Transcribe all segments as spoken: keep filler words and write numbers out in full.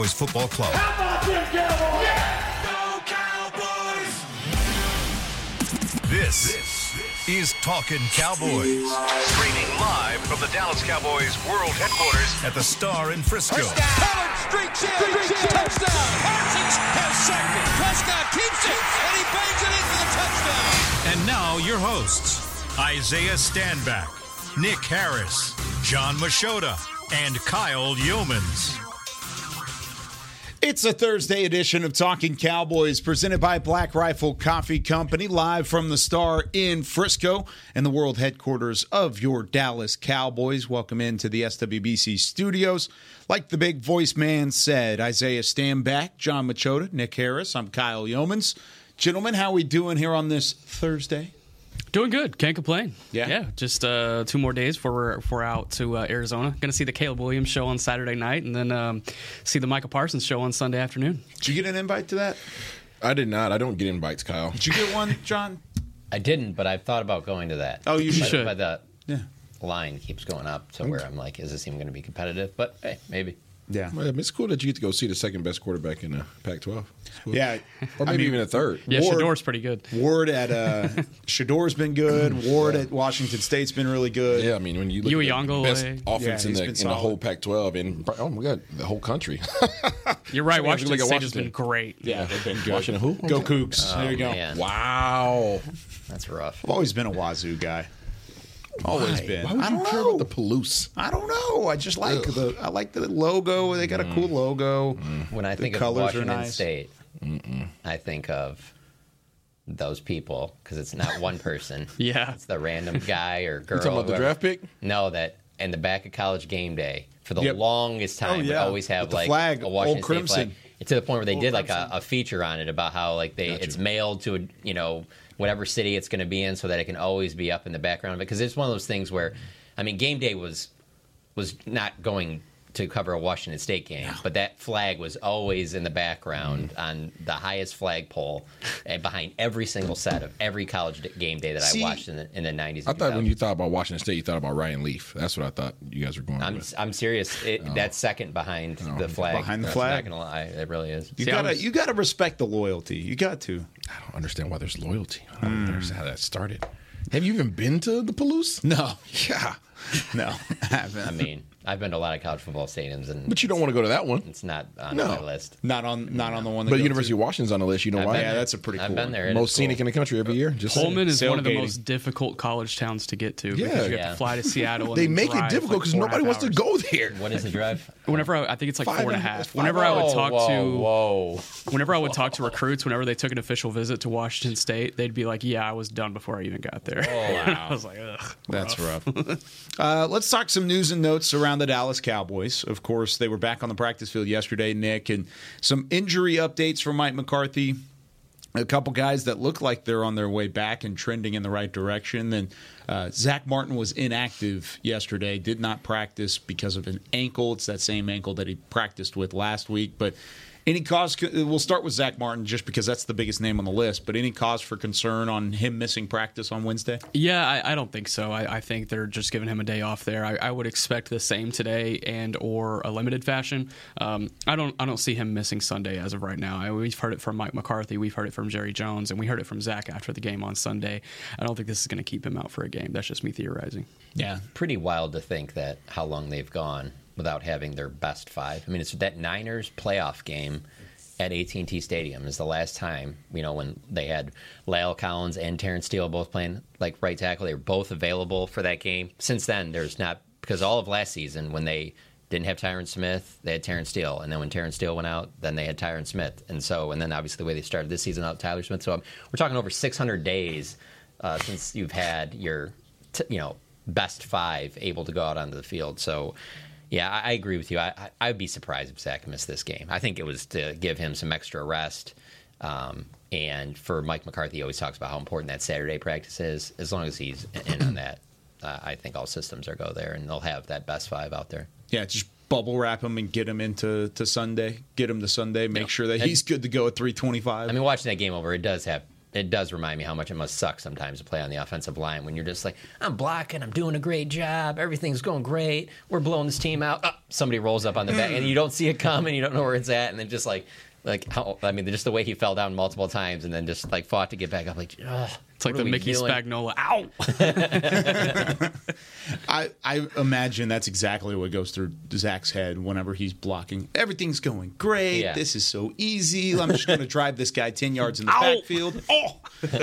Cowboys Football Club. How about them Cowboys? Yeah! Go Cowboys! This, this, this is Talkin' Cowboys. Streaming live from the Dallas Cowboys World Headquarters at the Star in Frisco. Pollard streaks in. Streaks in. Touchdown. Parsons has sacked it. Prescott keeps it, and he bangs it in for the touchdown. And now your hosts, Isaiah Stanback, Nick Harris, John Machota, and Kyle Yeomans. It's a Thursday edition of Talking Cowboys presented by Black Rifle Coffee Company, live from the Star in Frisco and the world headquarters of your Dallas Cowboys. Welcome into the S W B C studios. Like the big voice man said, Isaiah Stanback, John Machota, Nick Harris, I'm Kyle Yeomans. Gentlemen, how are we doing here on this Thursday? Doing good. Can't complain. Yeah. Yeah. Just uh, two more days before we're, before we're out to uh, Arizona. Going to see the Caleb Williams show on Saturday night and then um, see the Michael Parsons show on Sunday afternoon. Did you get an invite to that? I did not. I don't get invites, Kyle. Did you get one, John? I didn't, but I've thought about going to that. Oh, you by, should. By the yeah. line keeps going up to where I'm like, is this even going to be competitive? But, hey, maybe. Yeah, well, it's cool that you get to go see the second best quarterback in the Pac twelve. Cool. Yeah, or maybe I mean, even a third. Yeah, Ward, Shador's pretty good. Ward at uh, Shador's been good. Ward yeah. at Washington State's been really good. Yeah, I mean when you look Yui at the Yongole. best offense yeah, in, the, in the whole Pac twelve and oh my god, the whole country. You're right. I mean, Washington like State Washington. has been great. Yeah, they've been good. Washington who? Go Cougs. Oh, there you go. Man. Wow, that's rough. I've always been a Wazoo guy. Always Why? been. Why would I don't you care know. about the Palouse? I don't know. I just like Ugh. the I like the logo. They got mm. a cool logo. Mm. When I think the of Washington nice. State, Mm-mm. I think of those people because it's not one person. yeah, it's the random guy or girl. You talking about whoever. the draft pick? No, that and the back of College Game Day for the yep. longest time. Oh, yeah. We always have like flag, a Washington State Crimson. flag. It's to the point where they old did like a, a feature on it about how like they gotcha. it's mailed to a you know. whatever city it's going to be in so that it can always be up in the background. Because it's one of those things where, I mean, game day was was not going to cover a Washington State game, no. but that flag was always in the background mm. on the highest flagpole and behind every single set of every college game day that See, I watched in the, in the nineties. I thought when you thought about Washington State, you thought about Ryan Leaf. That's what I thought you guys were going I'm, with. I'm serious. It, oh. That's second behind oh. the flag. Behind the That's flag. I'm not going to lie. It really is. You See, gotta was, you got to respect the loyalty. You got to. I don't understand why there's loyalty. I don't mm. understand how that started. Have you even been to the Palouse? No. Yeah. No. I haven't. I mean, I've been to a lot of college football stadiums. and But you don't want to go to that one. It's not on no. my list. Not on not on the one that But University to. of Washington's on the list. You know I've why? Yeah, there. that's a pretty I've cool been there. It most scenic cool. in the country every year. Just Pullman is one of the most difficult college towns to get to. Yeah. Because you yeah. have to fly to Seattle. And they make drive it difficult because like nobody wants hours. to go there. What is the drive? Whenever I, I think it's like five four and, and a half. Five. Whenever whoa, I would talk whoa, to whoa. Whenever I would talk to recruits, whenever they took an official visit to Washington State, they'd be like, yeah, I was done before I even got there. I was like, ugh. That's rough. Uh, let's talk some news and notes around the Dallas Cowboys. Of course, they were back on the practice field yesterday, Nick, and some injury updates from Mike McCarthy. A couple guys that look like they're on their way back and trending in the right direction. And uh, Zach Martin was inactive yesterday, did not practice because of an ankle. It's that same ankle that he practiced with last week. But any cause – we'll start with Zach Martin just because that's the biggest name on the list, but any cause for concern on him missing practice on Wednesday? Yeah, I, I don't think so. I, I think they're just giving him a day off there. I, I would expect the same today and or a limited fashion. Um, I don't I don't see him missing Sunday as of right now. I, we've heard it from Mike McCarthy. We've heard it from Jerry Jones, and we heard it from Zach after the game on Sunday. I don't think this is going to keep him out for a game. That's just me theorizing. Yeah, pretty wild to think that how long they've gone without having their best five. I mean, it's that Niners playoff game at A T and T Stadium is the last time, you know, when they had La'el Collins and Terrence Steele both playing like right tackle. They were both available for that game. Since then, there's not – because all of last season when they didn't have Tyron Smith, they had Terrence Steele. And then when Terrence Steele went out, then they had Tyron Smith. And so – and then obviously the way they started this season out, Tyler Smith. So um, we're talking over six hundred days uh, since you've had your, t- you know, best five able to go out onto the field. So – yeah, I agree with you. I, I I'd be surprised if Zach missed this game. I think it was to give him some extra rest. Um, and for Mike McCarthy, he always talks about how important that Saturday practice is. As long as he's in on that, uh, I think all systems are go there, and they'll have that best five out there. Yeah, just bubble wrap him and get him into to Sunday. Get him to Sunday. Make yeah. sure that and, he's good to go at three twenty-five. I mean, watching that game over, it does have it does remind me how much it must suck sometimes to play on the offensive line when you're just like, I'm blocking, I'm doing a great job, everything's going great, we're blowing this team out. Oh, somebody rolls up on the back, and you don't see it coming, you don't know where it's at, and then just like, like how, I mean, just the way he fell down multiple times and then just like fought to get back up. Like, oh, it's like the Mickey doing? Spagnola. Ow! I I imagine that's exactly what goes through Zach's head whenever he's blocking. Everything's going great. Yeah. This is so easy. I'm just going to drive this guy ten yards in the Ow! backfield. Oh,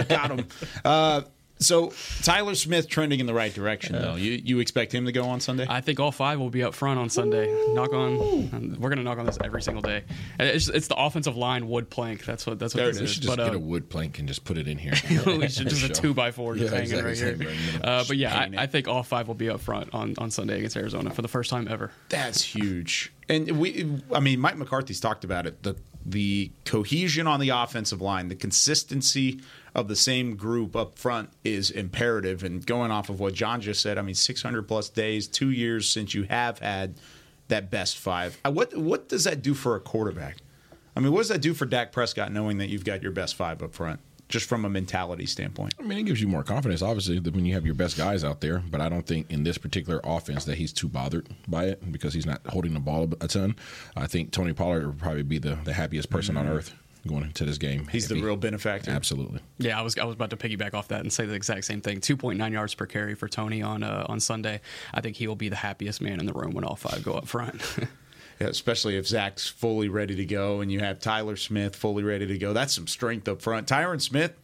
got him. Uh, so Tyler Smith trending in the right direction, though. You you expect him to go on Sunday? I think all five will be up front on Sunday. Ooh. Knock on, we're gonna knock on this every single day. It's, it's the offensive line wood plank. That's what that's what this is. We should just but, get uh, a wood plank and just put it in here. We should just a two by four just yeah, hanging exactly right here. Uh, but yeah, I, I think all five will be up front on, on Sunday against Arizona for the first time ever. That's huge. And we, I mean, Mike McCarthy's talked about it. The the cohesion on the offensive line, the consistency of the same group up front is imperative. And going off of what John just said, I mean, six hundred plus days, two years since you have had that best five. What what does that do for a quarterback? I mean, what does that do for Dak Prescott knowing that you've got your best five up front, just from a mentality standpoint? I mean, it gives you more confidence, obviously, when you have your best guys out there. But I don't think in this particular offense that he's too bothered by it because he's not holding the ball a ton. I think Tony Pollard would probably be the, the happiest person mm-hmm. on earth going into this game. He's the he, real benefactor. Absolutely. Yeah, I was I was about to piggyback off that and say the exact same thing. two point nine yards per carry for Tony on uh, on Sunday. I think he will be the happiest man in the room when all five go up front. Yeah, especially if Zach's fully ready to go and you have Tyler Smith fully ready to go. That's some strength up front. Tyron Smith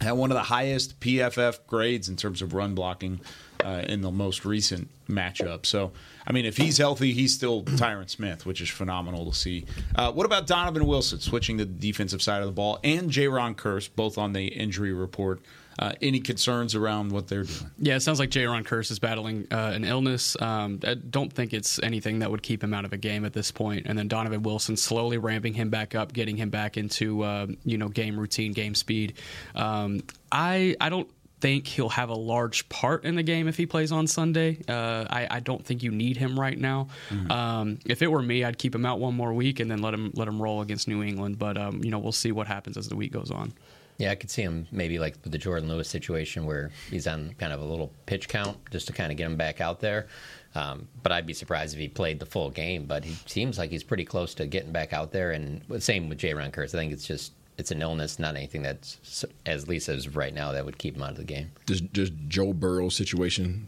had one of the highest P F F grades in terms of run blocking uh, in the most recent matchup. So, I mean, if he's healthy, he's still Tyron Smith, which is phenomenal to see. Uh, what about Donovan Wilson switching to the defensive side of the ball and Jayron Kearse, both on the injury report? Uh, any concerns around what they're doing? Yeah, it sounds like Jayron Kearse is battling uh, an illness. Um, I don't think it's anything that would keep him out of a game at this point. And then Donovan Wilson slowly ramping him back up, getting him back into uh, you know game routine, game speed. Um, I I don't think he'll have a large part in the game if he plays on Sunday. Uh, I, I don't think you need him right now. Mm-hmm. Um, if it were me, I'd keep him out one more week and then let him let him roll against New England. But um, you know we'll see what happens as the week goes on. Yeah, I could see him maybe like the Jordan Lewis situation where he's on kind of a little pitch count just to kind of get him back out there. Um, but I'd be surprised if he played the full game. But he seems like he's pretty close to getting back out there. And same with Jayron Kearse. I think it's just it's an illness, not anything that's, as Lee says right now, that would keep him out of the game. Does, does Joe Burrow's situation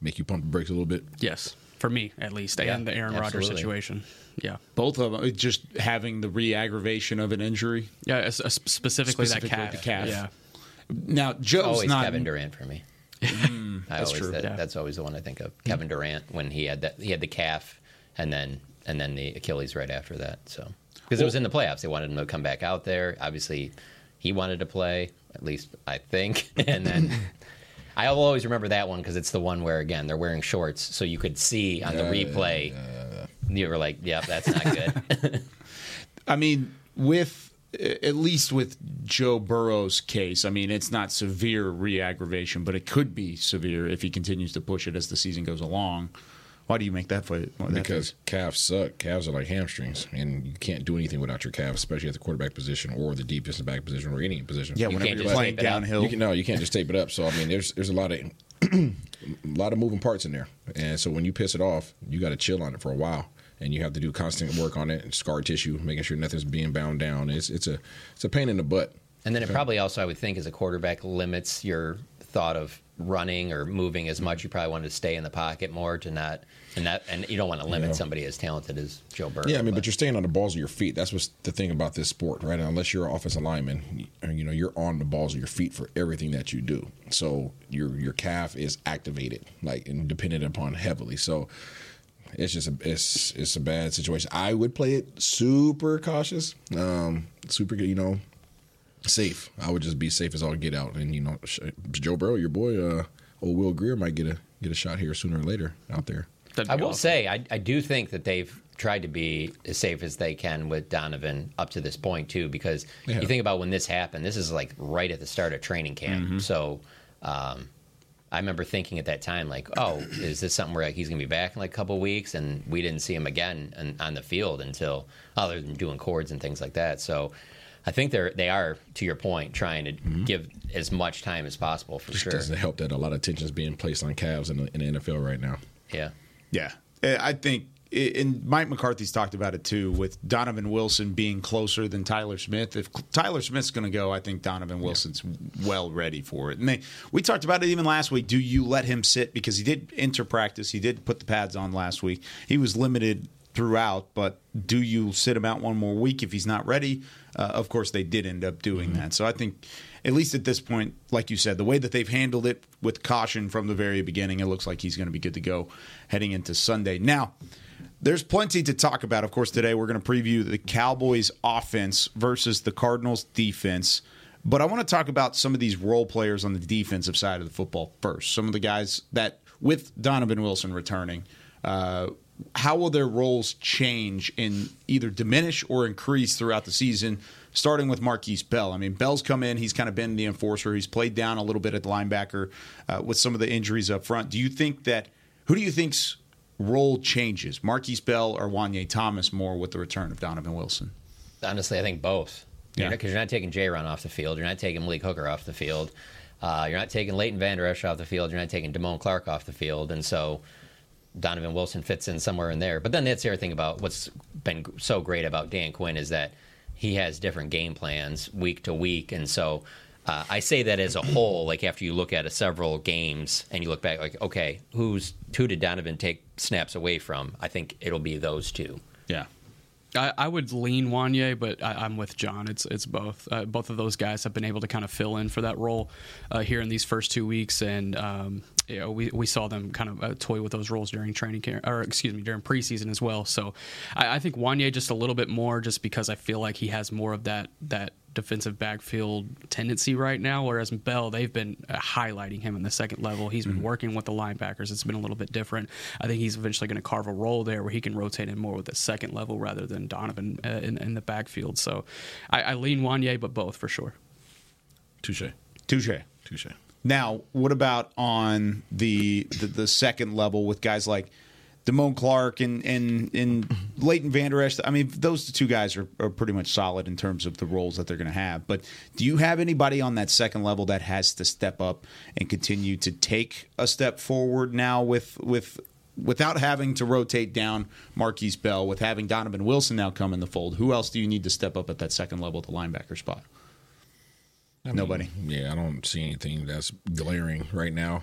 make you pump the brakes a little bit? Yes, for me at least, yeah, and the Aaron Rodgers situation. Yeah, both of them just having the re-aggravation of an injury. Yeah, specifically, specifically that calf. The calf. Yeah. Now Joe's always not Kevin Durant for me. Mm, that's always, true. That, yeah. That's always the one I think of. Kevin Durant when he had that he had the calf and then and then the Achilles right after that. So because well, it was in the playoffs, they wanted him to come back out there. Obviously, he wanted to play at least I think, and then. I will always remember that one because it's the one where, again, they're wearing shorts, so you could see on the replay. Uh, you were like, "Yep, that's not good." I mean, with at least with Joe Burrow's case, I mean, it's not severe re-aggravation, but it could be severe if he continues to push it as the season goes along. Why do you make that play? Well, because calves suck. Calves are like hamstrings, and you can't do anything without your calves, especially at the quarterback position or the defensive back position or any position. Yeah, you whenever you're playing downhill, you can, no, you can't just tape it up. So I mean, there's there's a lot of a lot of moving parts in there, and so when you piss it off, you got to chill on it for a while, and you have to do constant work on it, and scar tissue, making sure nothing's being bound down. It's it's a it's a pain in the butt. And then it probably also, I would think, as a quarterback, limits your thought of running or moving as much. You probably want to stay in the pocket more to not and that and you don't want to limit yeah. somebody as talented as Joe Burrow. Yeah, I mean, but, but you're staying on the balls of your feet. That's what's the thing about this sport, right? Unless you're an offensive lineman, you know, you're on the balls of your feet for everything that you do. So your your calf is activated, like, and dependent upon heavily. So it's just a it's it's a bad situation. I would play it super cautious, um, super you know. Safe. I would just be safe as all get out, and you know, Joe Burrow, your boy, uh, old Will Greer might get a get a shot here sooner or later out there. I will awesome. say, I, I do think that they've tried to be as safe as they can with Donovan up to this point too, because yeah. you think about when this happened, this is like right at the start of training camp. Mm-hmm. So um, I remember thinking at that time, like, oh, is this something where like he's gonna be back in like a couple weeks, and we didn't see him again on, on the field until other than doing cords and things like that. So. I think they're they are, to your point, trying to mm-hmm. give as much time as possible for sure. It doesn't help that a lot of attention is being placed on Cavs in the, in the N F L right now. Yeah, yeah, I think. And Mike McCarthy's talked about it, too, with Donovan Wilson being closer than Tyler Smith. If Tyler Smith's going to go, I think Donovan Wilson's yeah. well ready for it. And they, we talked about it even last week. Do you let him sit? Because he did enter practice. He did put the pads on last week. He was limited throughout, but do you sit him out one more week if he's not ready? Uh, of course, they did end up doing mm-hmm. that. So I think, at least at this point, like you said, the way that they've handled it with caution from the very beginning, it looks like he's going to be good to go heading into Sunday. Now, there's plenty to talk about. Of course, today we're going to preview the Cowboys' offense versus the Cardinals' defense. But I want to talk about some of these role players on the defensive side of the football first. Some of the guys that, with Donovan Wilson returning, uh, how will their roles change and either diminish or increase throughout the season, starting with Markquese Bell? I mean, Bell's come in. He's kind of been the enforcer. He's played down a little bit at the linebacker uh, with some of the injuries up front. Do you think that – who do you think's – role changes, Markquese Bell or Wanya Thomas, more with the return of Donovan Wilson? Honestly, I think both. Because yeah. you're, you're not taking Jayron off the field. You're not taking Malik Hooker off the field. Uh, you're not taking Leighton Vander Esch off the field. You're not taking Damone Clark off the field. And so Donovan Wilson fits in somewhere in there. But then that's the other thing about what's been so great about Dan Quinn is that he has different game plans week to week. And so uh, I say that as a whole, like after you look at a several games and you look back, like, okay, who's who did Donovan take snaps away from? I think it'll be those two. Yeah, I, I would lean Wanya, but I, I'm with John. It's it's both. Uh, both of those guys have been able to kind of fill in for that role uh, here in these first two weeks, and um, you know, we we saw them kind of uh, toy with those roles during training camp, or excuse me, during preseason as well. So I, I think Wanya just a little bit more, just because I feel like he has more of that that. defensive backfield tendency right now, whereas Bell, they've been highlighting him in the second level. He's been mm-hmm. working with the linebackers. It's been a little bit different. I think he's eventually going to carve a role there where he can rotate in more with the second level rather than Donovan uh, in, in the backfield. So I, I lean Wanya, but both for sure. Touche. Touche. Touche. Now, what about on the, the, the second level with guys like Damone Clark and and, and Leighton Vander Esch? I mean, those two guys are, are pretty much solid in terms of the roles that they're going to have. But do you have anybody on that second level that has to step up and continue to take a step forward now with with without having to rotate down Markquese Bell, with having Donovan Wilson now come in the fold? Who else do you need to step up at that second level at the linebacker spot? I mean, nobody. Yeah, I don't see anything that's glaring right now.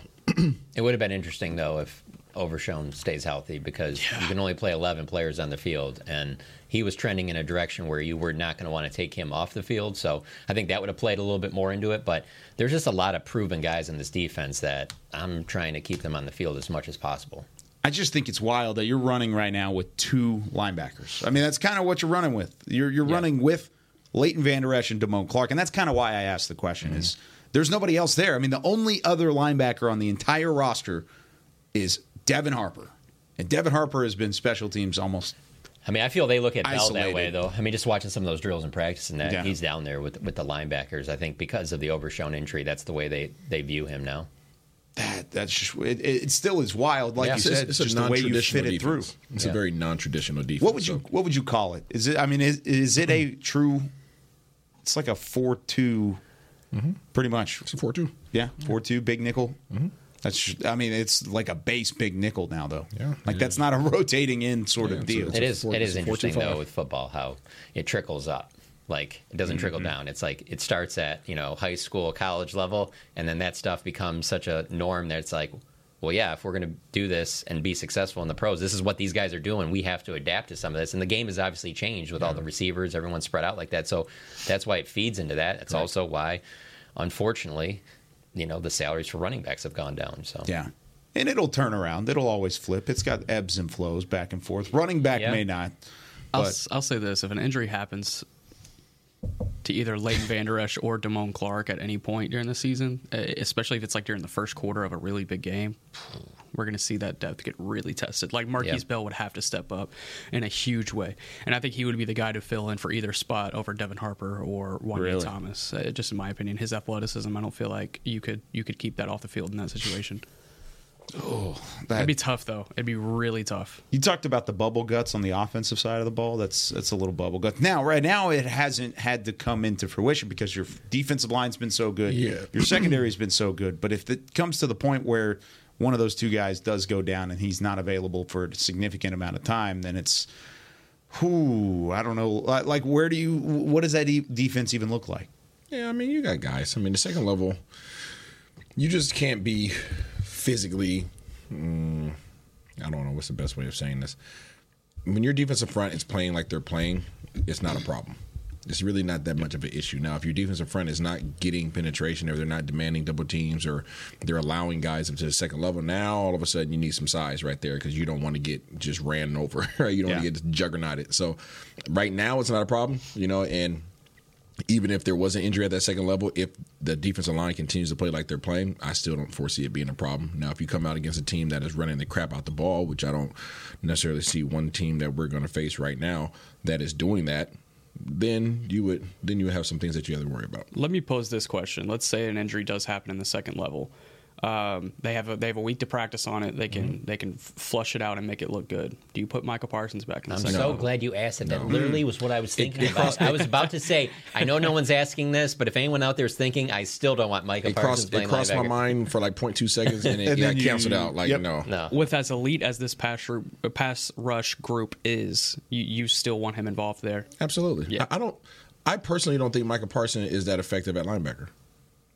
It would have been interesting, though, if Overshown stays healthy, because yeah. you can only play eleven players on the field, and he was trending in a direction where you were not going to want to take him off the field. So I think that would have played a little bit more into it, but there's just a lot of proven guys in this defense that I'm trying to keep them on the field as much as possible. I just think it's wild that you're running right now with two linebackers. I mean, that's kind of what you're running with. You're you're yeah. running with Leighton Vander Esch and Damone Clark, and that's kind of why I asked the question mm-hmm. is there's nobody else there. I mean, the only other linebacker on the entire roster is Devin Harper. And Devin Harper has been special teams almost I mean, I feel they look at Bell isolated. That way, though. I mean, just watching some of those drills and practicing that, yeah. he's down there with with the linebackers. I think because of the Overshown injury, that's the way they, they view him now. That that's just, it, it still is wild, like yeah, you said. It's, it's just the way you fit it defense. Through. It's yeah. a very non-traditional defense. What would you so. What would you call it? Is it? I mean, is is it mm-hmm. a true? It's like a four two, mm-hmm. pretty much. It's a four two. Yeah, four two, big nickel. Mm-hmm. That's, I mean, it's like a base big nickel now, though. Yeah, like that's not a rotating in sort yeah, of deal. It is. It is interesting though with football how it trickles up. Like it doesn't mm-hmm. trickle down. It's like it starts at you know high school, college level, and then that stuff becomes such a norm that it's like, well, yeah, if we're going to do this and be successful in the pros, this is what these guys are doing. We have to adapt to some of this. And the game has obviously changed with yeah. all the receivers, everyone's spread out like that. So that's why it feeds into that. It's right. also why, unfortunately, you know, the salaries for running backs have gone down. So yeah, and it'll turn around. It'll always flip. It's got ebbs and flows back and forth. Running back yeah. may not. I'll, I'll say this. If an injury happens to either Leighton Vander Esch or Damone Clark at any point during the season, especially if it's like during the first quarter of a really big game, we're going to see that depth get really tested. Like Markquese yeah. Bell would have to step up in a huge way. And I think he would be the guy to fill in for either spot over Devin Harper or Wanya really? Thomas. Uh, just in my opinion, his athleticism, I don't feel like you could you could keep that off the field in that situation. Oh, that'd be tough, though. It'd be really tough. You talked about the bubble guts on the offensive side of the ball. That's that's a little bubble gut. Now, right now, it hasn't had to come into fruition because your defensive line's been so good. Yeah. Your secondary's been so good. But if it comes to the point where one of those two guys does go down and he's not available for a significant amount of time, then it's, whoo, I don't know. Like, where do you, what does that e- defense even look like? Yeah, I mean, you got guys. I mean, the second level, you just can't be physically, mm, I don't know what's the best way of saying this. When your defensive front is playing like they're playing, it's not a problem. It's really not that much of an issue. Now, if your defensive front is not getting penetration or they're not demanding double teams or they're allowing guys up to the second level, now all of a sudden you need some size right there because you don't want to get just ran over. Right? You don't yeah. want to get juggernauted. So right now it's not a problem, you know, and even if there was an injury at that second level, if the defensive line continues to play like they're playing, I still don't foresee it being a problem. Now, if you come out against a team that is running the crap out the ball, which I don't necessarily see one team that we're going to face right now that is doing that, then you would then you would have some things that you have to worry about. Let me pose this question. Let's say an injury does happen in the second level. Um, they have a they have a week to practice on it. They can mm-hmm. they can flush it out and make it look good. Do you put Michael Parsons back in the I'm second? I'm so level? glad you asked that. That no. literally was what I was thinking it, it about. Crossed, I was about to say, I know no one's asking this, but if anyone out there is thinking, I still don't want Michael it Parsons crossed, playing It crossed linebacker. my mind for like point two seconds and it and yeah, you, canceled out. Like yep. no. no. With as elite as this pass, r- pass rush group is, you, you still want him involved there. Absolutely. Yeah. I, I don't. I personally don't think Michael Parsons is that effective at linebacker.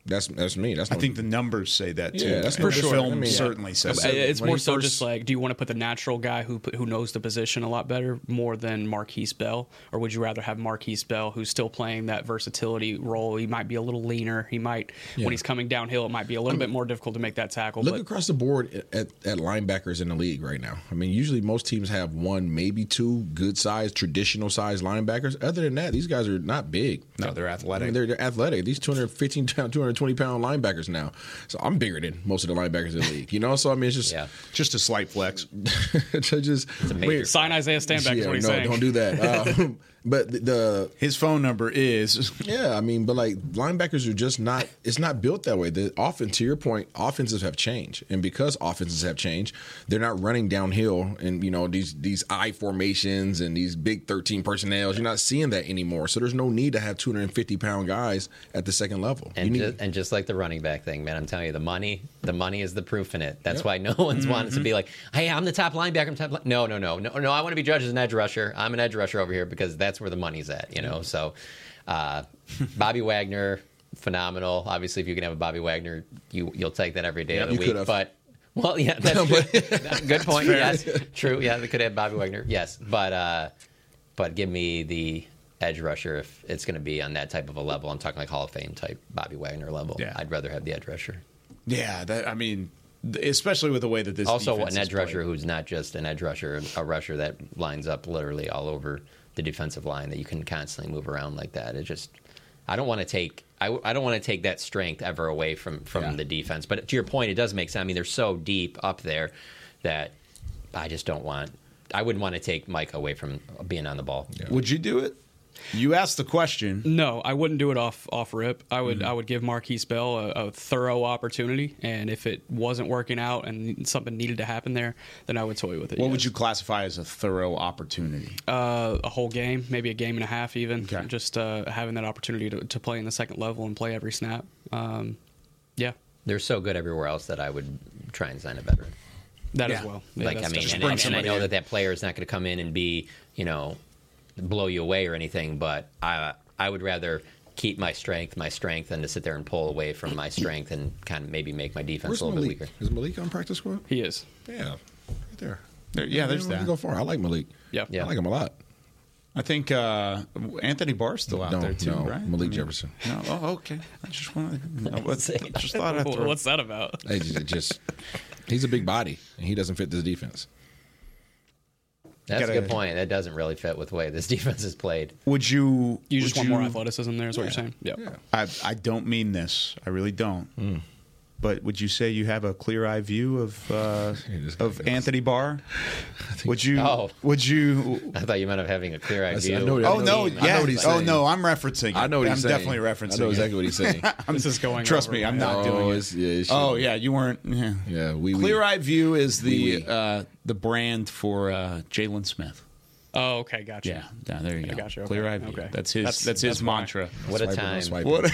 That's that's me. That's I no, think the numbers say that too. Yeah, that's for sure. The film I mean, certainly yeah. says that. It's when more so first... just like, do you want to put the natural guy who who knows the position a lot better more than Markquese Bell, or would you rather have Markquese Bell who's still playing that versatility role? He might be a little leaner. He might yeah. when he's coming downhill, it might be a little I mean, bit more difficult to make that tackle. Look but... across the board at, at linebackers in the league right now. I mean, usually most teams have one, maybe two good size, traditional size linebackers. Other than that, these guys are not big. No, they're athletic. I mean, they're, they're athletic. These two hundred fifteen, two hundred twenty pound linebackers now. So I'm bigger than most of the linebackers in the league. You know, so I mean, it's just yeah. just a slight flex. just weird. Sign Isaiah Stanback. Yeah, what he's no, saying. Don't do that. Um, but the his phone number is yeah. I mean, but like linebackers are just not. It's not built that way. The offense, to your point, offenses have changed, and because offenses have changed, they're not running downhill and you know these these I formations and these big thirteen personnel. You're not seeing that anymore. So there's no need to have two hundred fifty pound guys at the second level. And you need And just like the running back thing, man, I'm telling you, the money, the money is the proof in it. That's yep. why no one's mm-hmm. wanted to be like, hey, I'm the top linebacker. I'm top li-. No, no, no, no, no. I want to be judged as an edge rusher. I'm an edge rusher over here because that's where the money's at, you know. So, uh, Bobby Wagner, phenomenal. Obviously, if you can have a Bobby Wagner, you you'll take that every day yep, of the week. Could've. But well, yeah, that's true. Good point. That's yes, true. Yeah, they could have Bobby Wagner. Yes, but uh, but give me the edge rusher if it's going to be on that type of a level. I'm talking like Hall of Fame type Bobby Wagner level. Yeah. I'd rather have the edge rusher. Yeah, that, I mean, especially with the way that this also an edge rusher who's not just an edge rusher, a rusher that lines up literally all over the defensive line that you can constantly move around like that. It just I don't want to take I, I don't want to take that strength ever away from from yeah. the defense. But to your point, it does make sense. I mean, they're so deep up there that I just don't want. I wouldn't want to take Mike away from being on the ball. Yeah. Would you do it? You asked the question. No, I wouldn't do it off off rip. I would mm-hmm. I would give Markquese Bell a, a thorough opportunity, and if it wasn't working out and something needed to happen there, then I would toy with it. What yes. would you classify as a thorough opportunity? Uh, a whole game, maybe a game and a half even. Okay. Just uh, having that opportunity to, to play in the second level and play every snap. Um, yeah. They're so good everywhere else that I would try and sign a veteran. That yeah. as well. Yeah, like I mean, and, and, and I know in. that that player is not going to come in and be, you know, blow you away or anything, but I I would rather keep my strength, my strength, than to sit there and pull away from my strength and kind of maybe make my defense Where's a little Malik? bit weaker. Is Malik on practice squad? He is. Yeah, right there. there yeah, there's that. Go for. I like Malik. Yeah, yeah. I like him a lot. I think uh, Anthony Barr's still out no, there too, no, right? Malik I mean, Jefferson. No, oh, okay. I just wanted. I what's, I just thought I'd throw. What's that about? I just, just he's a big body, and he doesn't fit this defense. That's gotta, a good point. That doesn't really fit with the way this defense is played. Would you... You just want you, more athleticism there is yeah, what you're saying? Yeah. yeah. I, I don't mean this. I really don't. Mm. But would you say you have a clear-eye view of uh, of Anthony Barr? Would you? Oh. Would you? I thought you meant of having a clear-eye view. I know, I oh no! Yeah. Oh no! I'm referencing. It. I know what he's I'm saying. I'm definitely referencing. I know exactly it. what he's saying. I'm this is going. Trust me, I'm not oh, doing it. Yeah, it oh yeah, you weren't. Yeah. yeah we, clear-eye we. view is the we, uh, the brand for uh, Jalen Smith. Oh, okay, gotcha. Yeah, yeah there you okay, go. Gotcha, okay. Clear-eye view. Okay. That's his. That's, that's, that's his why. mantra. What a time! What.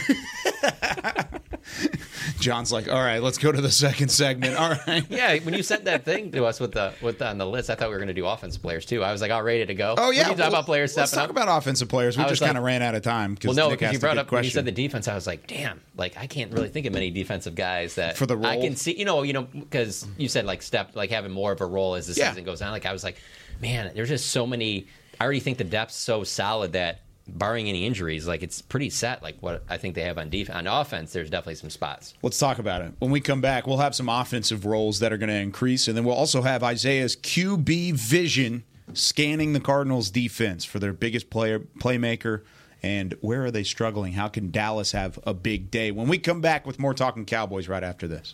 John's like, all right, let's go to the second segment. All right. Yeah, when you sent that thing to us with the with the, on the list, I thought we were going to do offensive players too. I was like, all ready to go. Oh yeah, we can talk well, about players. Let's talk up. about offensive players. We just like, kind of ran out of time. Well, no, because you brought up when you said the defense. I was like, damn, like I can't really think of many defensive guys that for the role. I can see. You know, you know, because you said like step, like having more of a role as the yeah. season goes on. Like I was like, man, there's just so many. I already think the depth's so solid that. Barring any injuries, like it's pretty set. Like what I think they have on defense, on offense, there's definitely some spots. Let's talk about it. When we come back, we'll have some offensive roles that are going to increase, and then we'll also have Isaiah's Q B vision scanning the Cardinals' defense for their biggest player, playmaker, and where are they struggling? How can Dallas have a big day? When we come back with more Talking Cowboys right after this.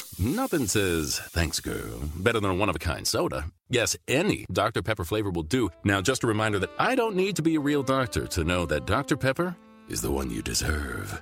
Nothing says, thanks, girl, better than a one-of-a-kind soda. Yes, any Doctor Pepper flavor will do. Now, just a reminder that I don't need to be a real doctor to know that Doctor Pepper is the one you deserve.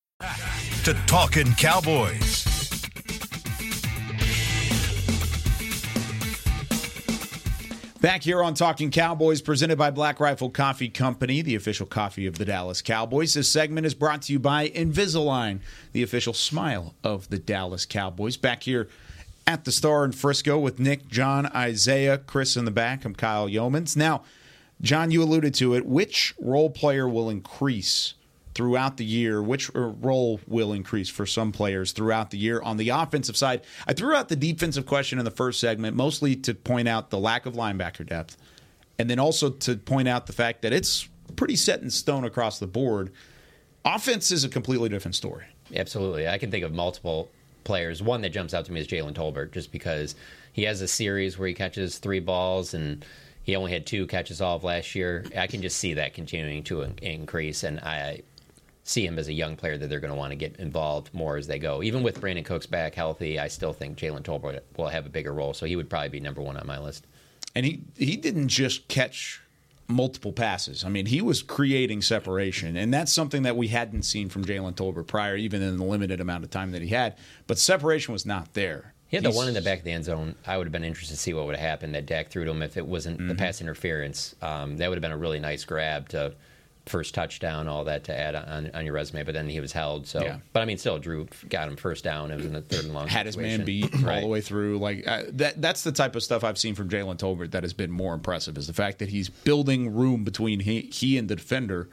To Talkin' Cowboys. Back here on Talking Cowboys, presented by Black Rifle Coffee Company, the official coffee of the Dallas Cowboys. This segment is brought to you by Invisalign, the official smile of the Dallas Cowboys. Back here at the Star in Frisco with Nick, John, Isaiah, Chris in the back. I'm Kyle Yeomans. Now, John, you alluded to it. Which role player will increase throughout the year, which role will increase for some players throughout the year on the offensive side? I threw out the defensive question in the first segment, mostly to point out the lack of linebacker depth, and then also to point out the fact that it's pretty set in stone across the board. Offense is a completely different story. Absolutely. I can think of multiple players. One that jumps out to me is Jalen Tolbert, just because he has a series where he catches three balls and he only had two catches all of last year. I can just see that continuing to increase, and I see him as a young player that they're going to want to get involved more as they go. Even with Brandon Cooks back healthy, I still think Jalen Tolbert will have a bigger role, so he would probably be number one on my list. And he, he didn't just catch multiple passes. I mean, he was creating separation, and that's something that we hadn't seen from Jalen Tolbert prior, even in the limited amount of time that he had. But separation was not there. He had He's, the one in the back of the end zone. I would have been interested to see what would have happened that Dak threw to him if it wasn't mm-hmm. the pass interference. Um, that would have been a really nice grab to first touchdown, all that to add on, on your resume, but then he was held. So, yeah. But I mean, still, Drew got him first down. It was in the third and long. Had situation. His man beat right. all the way through. Like uh, that. That's the type of stuff I've seen from Jalen Tolbert that has been more impressive, is the fact that he's building room between he, he and the defender,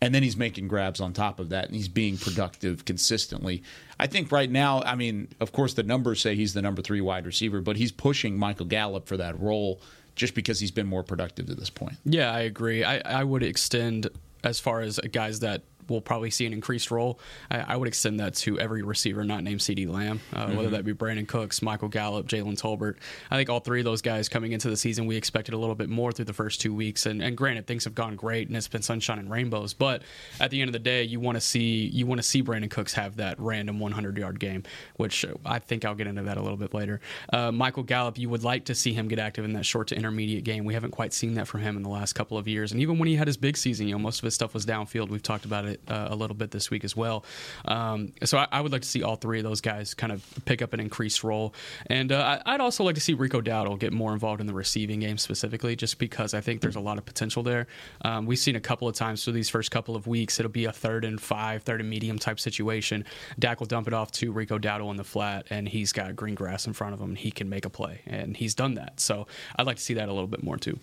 and then he's making grabs on top of that, and he's being productive consistently. I think right now, I mean, of course, the numbers say he's the number three wide receiver, but he's pushing Michael Gallup for that role, just because he's been more productive to this point. Yeah, I agree. I, I would extend, as far as guys that will probably see an increased role, I, I would extend that to every receiver not named C D. Lamb, uh, mm-hmm. whether that be Brandon Cooks, Michael Gallup, Jalen Tolbert. I think all three of those guys coming into the season, we expected a little bit more through the first two weeks. And, and granted, things have gone great, and it's been sunshine and rainbows. But at the end of the day, you want to see you want to see Brandon Cooks have that random hundred-yard game, which I think I'll get into that a little bit later. Uh, Michael Gallup, you would like to see him get active in that short to intermediate game. We haven't quite seen that from him in the last couple of years. And even when he had his big season, you know, most of his stuff was downfield. We've talked about it Uh, a little bit this week as well. Um, so I, I would like to see all three of those guys kind of pick up an increased role. And uh, I, I'd also like to see Rico Dowdle get more involved in the receiving game specifically, just because I think there's a lot of potential there. Um, we've seen a couple of times through these first couple of weeks, it'll be a third and five, third and medium type situation. Dak will dump it off to Rico Dowdle in the flat, and he's got green grass in front of him, and he can make a play, and he's done that. So I'd like to see that a little bit more too.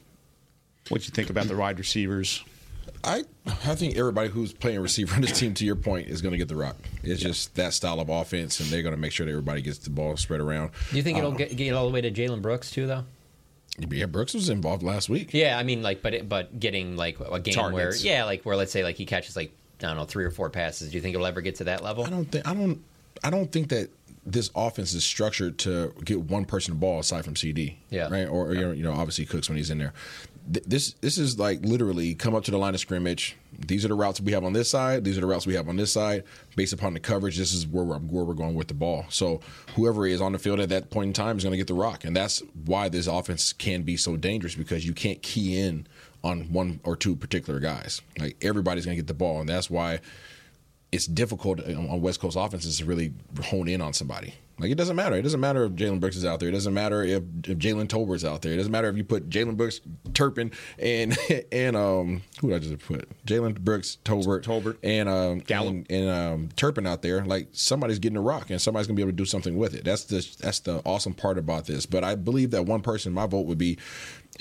What do you think about the wide receivers? I I think everybody who's playing receiver on this team, to your point, is going to get the rock. It's yeah. just that style of offense, and they're going to make sure that everybody gets the ball spread around. Do you think it'll um, get, get all the way to Jalen Brooks too, though? Yeah, Brooks was involved last week. Yeah, I mean, like, but it, but getting like a game Targets. where, yeah, like where let's say like he catches like I don't know three or four passes. Do you think it'll ever get to that level? I don't think I don't I don't think that this offense is structured to get one person the ball aside from C D. Yeah, right. Or, or yeah. you know, obviously Cooks when he's in there. This this is like literally come up to the line of scrimmage. These are the routes we have on this side. These are the routes we have on this side. Based upon the coverage, this is where we're, where we're going with the ball. So whoever is on the field at that point in time is going to get the rock. And that's why this offense can be so dangerous, because you can't key in on one or two particular guys. Like everybody's going to get the ball. And that's why it's difficult on West Coast offenses to really hone in on somebody. Like, it doesn't matter. It doesn't matter if Jalen Brooks is out there. It doesn't matter if, if Jalen Tolbert's out there. It doesn't matter if you put Jalen Brooks, Turpin, and and um who did I just put? Jalen Brooks, Tolbert, Tolbert, and um Gallup and, and um, Turpin out there. Like, somebody's getting a rock, and somebody's gonna be able to do something with it. That's the that's the awesome part about this. But I believe that one person, my vote would be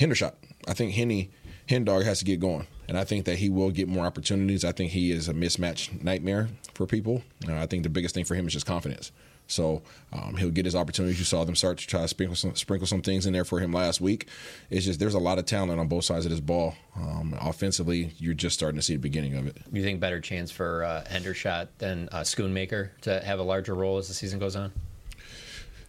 Hendershot. I think Henny Hendog has to get going. And I think that he will get more opportunities. I think he is a mismatch nightmare for people. Uh, I think the biggest thing for him is just confidence. So um, he'll get his opportunities. You saw them start to try to sprinkle some, sprinkle some things in there for him last week. It's just there's a lot of talent on both sides of this ball. Um, offensively, you're just starting to see the beginning of it. You think better chance for uh, Hendershot than uh, Schoonmaker to have a larger role as the season goes on?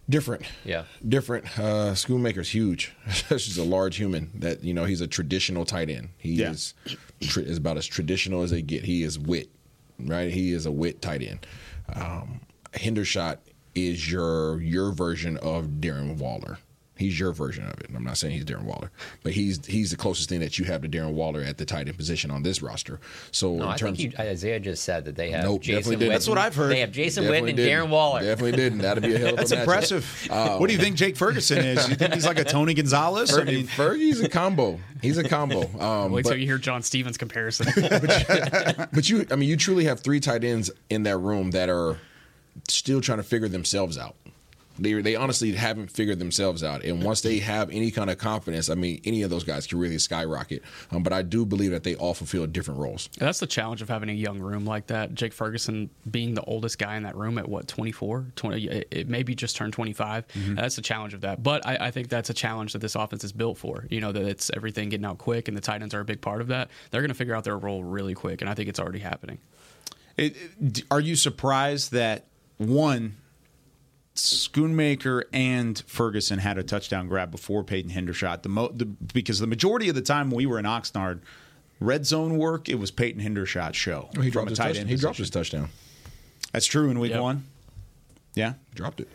Different. Yeah. Different. Uh, Schoonmaker's huge. He's a large human that, you know, he's a traditional tight end. He yeah. is, tra- is about as traditional as they get. He is wit, right? He is a wit tight end. Um, Hendershot is your your version of Darren Waller. He's your version of it. And I'm not saying he's Darren Waller, but he's he's the closest thing that you have to Darren Waller at the tight end position on this roster. So no, in I terms think you, Isaiah just said that they have nope, Jason Witten. That's what I've heard. They have Jason Witten and Darren Waller. Definitely didn't. That'd be a hell of a matchup. That's impressive. Uh, what do you think Jake Ferguson is? You think he's like a Tony Gonzalez? Fergie, I mean, Fergie's a combo. He's a combo. Um, Wait till you hear John Stevens comparison. but, but you, I mean, you truly have three tight ends in that room that are still trying to figure themselves out. They they honestly haven't figured themselves out. And once they have any kind of confidence, I mean, any of those guys can really skyrocket. Um, but I do believe that they all fulfill different roles. And that's the challenge of having a young room like that. Jake Ferguson being the oldest guy in that room at, what, twenty-four? twenty, it maybe just turned twenty-five. Mm-hmm. That's the challenge of that. But I, I think that's a challenge that this offense is built for. You know, that it's everything getting out quick, and the tight ends are a big part of that. They're going to figure out their role really quick, and I think it's already happening. It, it, are you surprised that, one, Schoonmaker and Ferguson had a touchdown grab before Peyton Hendershot? The mo- the, because the majority of the time we were in Oxnard, red zone work, it was Peyton Hendershot's show. Oh, he dropped his touchdown. He dropped his touchdown. That's true in week yep. one. Yeah, dropped it.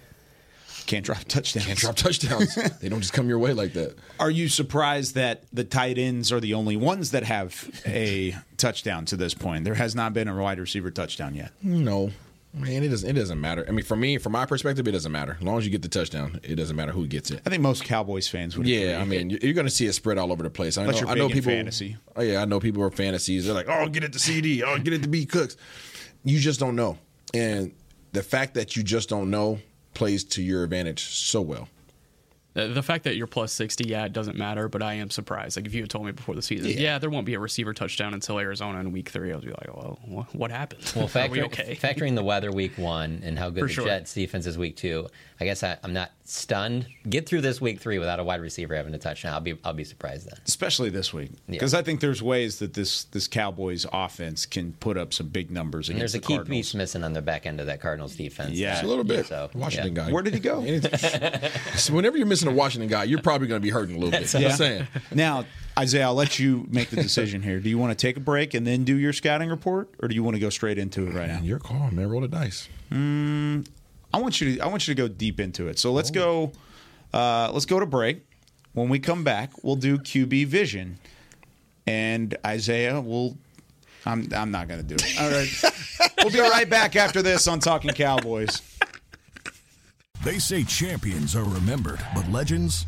Can't drop touchdowns. Can't drop touchdowns. They don't just come your way like that. Are you surprised that the tight ends are the only ones that have a touchdown to this point? There has not been a wide receiver touchdown yet. No. I mean, it doesn't, it doesn't matter. I mean, for me, from my perspective, it doesn't matter. As long as you get the touchdown, it doesn't matter who gets it. I think most Cowboys fans would agree. Yeah, I mean, you're going to see it spread all over the place. I know, I know people, fantasy. Oh, yeah, I know people are fantasies. They're like, oh, get it to C D. Oh, get it to B. Cooks. You just don't know. And the fact that you just don't know plays to your advantage so well. The fact that you're plus sixty, yeah, it doesn't matter, but I am surprised. Like, if you had told me before the season, yeah, yeah there won't be a receiver touchdown until Arizona in week three, I would be like, well, what happened? Well, factor, we okay? factoring the weather week one and how good For the sure. Jets defense is week two, I guess I, I'm not stunned. Get through this week three without a wide receiver having a touchdown. I'll be I'll be surprised then. Especially this week. Because yeah. I think there's ways that this this Cowboys offense can put up some big numbers and against the Cardinals. There's a key piece missing on the back end of that Cardinals defense. Yeah, just a little bit. So, Washington yeah. guy. Where did he go? So whenever you're missing a Washington guy, you're probably going to be hurting a little bit. Yeah. I'm saying. Now, Isaiah, I'll let you make the decision here. Do you want to take a break and then do your scouting report, or do you want to go straight into it right now? Your call, man. Roll the dice. Mm, I want you to. I want you to go deep into it. So let's oh. go. Uh, let's go to break. When we come back, we'll do Q B Vision, and Isaiah will. I'm. I'm not going to do it. All right. We'll be right back after this on Talking Cowboys. They say champions are remembered, but legends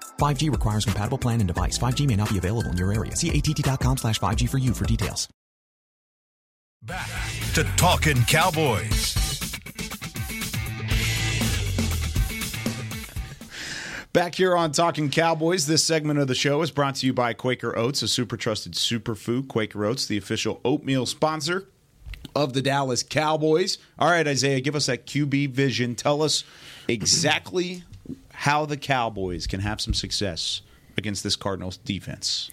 five G requires compatible plan and device. five G may not be available in your area. See A T T dot com slash five G for you for details. Back to Talkin' Cowboys. Back here on Talking Cowboys, this segment of the show is brought to you by Quaker Oats, a super trusted superfood. Quaker Oats, the official oatmeal sponsor of the Dallas Cowboys. All right, Isaiah, give us that Q B vision. Tell us exactly how the Cowboys can have some success against this Cardinals defense.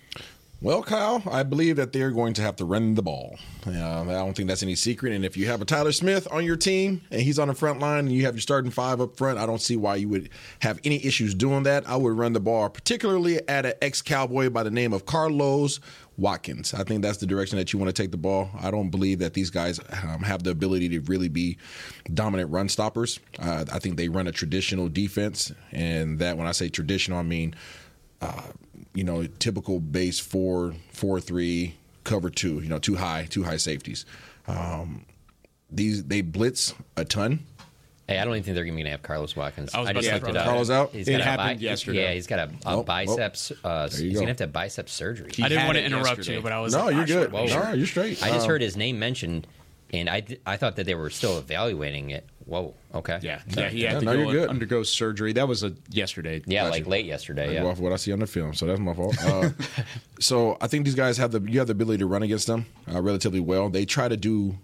Well, Kyle, I believe that they're going to have to run the ball. Uh, I don't think that's any secret. And if you have a Tyler Smith on your team and he's on the front line and you have your starting five up front, I don't see why you would have any issues doing that. I would run the ball, particularly at an ex-Cowboy by the name of Carlos Watkins. I think that's the direction that you want to take the ball. I don't believe that these guys um, have the ability to really be dominant run stoppers. Uh, I think they run a traditional defense, and that when I say traditional, I mean, uh, you know, typical base four, four, three, cover two, you know, two high, two high safeties. Um, these they blitz a ton. Hey, I don't even think they're going to have Carlos Watkins. I, I just looked it up. Carlos out? He's it happened bi- yesterday. Yeah, he's got a, a nope, biceps. Nope. Uh, he's going to have to have biceps surgery. He I didn't want to interrupt yesterday. you, but I was No, like, you're good. Sure. No, you're straight. I um, just heard his name mentioned, and I, I thought that they were still evaluating it. Whoa. Okay. Yeah. So, yeah. He had yeah, to no, go and undergo surgery. That was a yesterday. Yeah, like year. late yesterday. Yeah. Off of what I see on the film, so that's my fault. Uh, so I think these guys have the you have the ability to run against them uh, relatively well. They try to do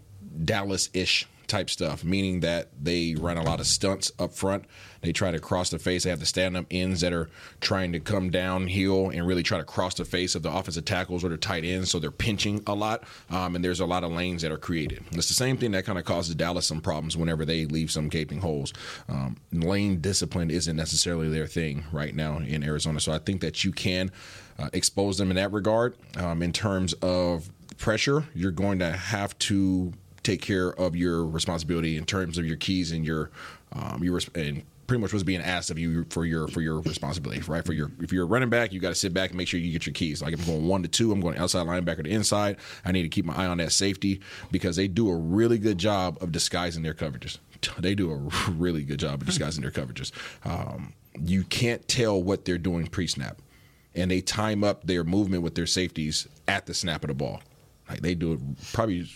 Dallas-ish type stuff, meaning that they run a lot of stunts up front. They try to cross the face. They have the stand-up ends that are trying to come downhill and really try to cross the face of the offensive tackles or the tight ends, so they're pinching a lot, um, and there's a lot of lanes that are created. It's the same thing that kind of causes Dallas some problems whenever they leave some gaping holes. Um, lane discipline isn't necessarily their thing right now in Arizona, so I think that you can uh, expose them in that regard. Um, in terms of pressure, you're going to have to take care of your responsibility in terms of your keys and your um, your and pretty much what's being asked of you for your for your responsibility, right? For your if you're a running back, you got to sit back and make sure you get your keys. Like if I'm going one to two, I'm going outside linebacker to inside. I need to keep my eye on that safety because they do a really good job of disguising their coverages. They do a really good job of disguising their coverages. Um, you can't tell what they're doing pre-snap, and they time up their movement with their safeties at the snap of the ball. Like they do it probably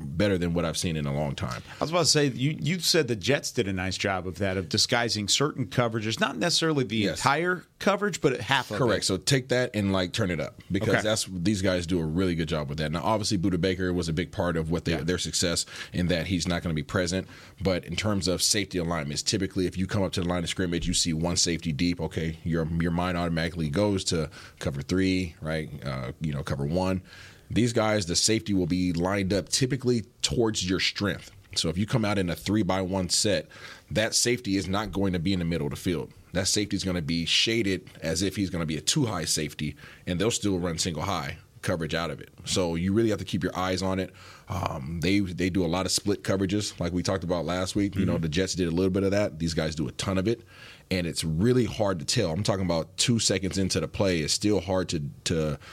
better than what I've seen in a long time. I was about to say, you, you said the Jets did a nice job of that, of disguising certain coverages, not necessarily the yes. entire coverage, but half of Correct. it. Correct. So take that and like turn it up because okay. that's these guys do a really good job with that. Now, obviously, Budda Baker was a big part of what they, yeah. their success in that he's not going to be present. But in terms of safety alignments, typically if you come up to the line of scrimmage, you see one safety deep. Okay, your your mind automatically goes to cover three, right? Uh, you know, cover one. These guys, the safety will be lined up typically towards your strength. So if you come out in a three by one set, that safety is not going to be in the middle of the field. That safety is going to be shaded as if he's going to be a two-high safety, and they'll still run single-high coverage out of it. So you really have to keep your eyes on it. Um, they they do a lot of split coverages like we talked about last week. You mm-hmm. know, the Jets did a little bit of that. These guys do a ton of it. And it's really hard to tell. I'm talking about two seconds into the play. It's still hard to to –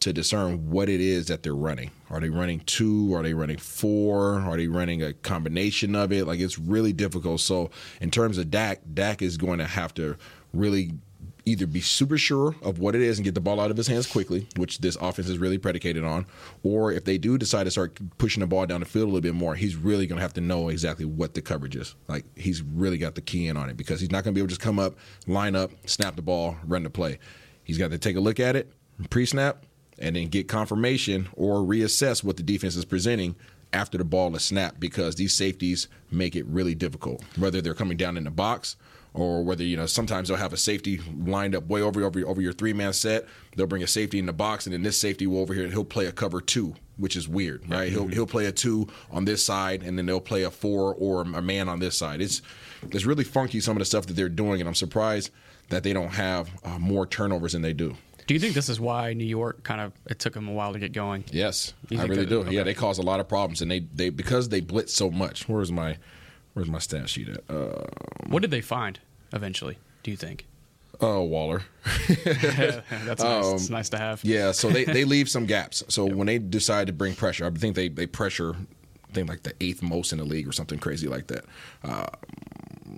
to discern what it is that they're running. Are they running two? Are they running four? Are they running a combination of it? Like, it's really difficult. So in terms of Dak, Dak is going to have to really either be super sure of what it is and get the ball out of his hands quickly, which this offense is really predicated on, or if they do decide to start pushing the ball down the field a little bit more, he's really going to have to know exactly what the coverage is. Like, he's really got the key in on it because he's not going to be able to just come up, line up, snap the ball, run the play. He's got to take a look at it, pre-snap, and then get confirmation or reassess what the defense is presenting after the ball is snapped because these safeties make it really difficult, whether they're coming down in the box or whether, you know, sometimes they'll have a safety lined up way over over, over your three-man set. They'll bring a safety in the box, and then this safety will over here, and he'll play a cover two, which is weird, right? Mm-hmm. He'll he'll play a two on this side, and then they'll play a four or a man on this side. It's, it's really funky, some of the stuff that they're doing, and I'm surprised that they don't have uh, more turnovers than they do. Do you think this is why New York kind of it took them a while to get going? Yes, I really do. Okay. Yeah, they caused a lot of problems, and they, they because they blitzed so much. Where's my where's my stat sheet at? Uh, what did they find eventually? Do you think? Oh, Waller. That's nice. Um, it's nice to have. Yeah, so they, they leave some gaps. So yep. when they decide to bring pressure, I think they they pressure, I think like the eighth most in the league or something crazy like that. Uh,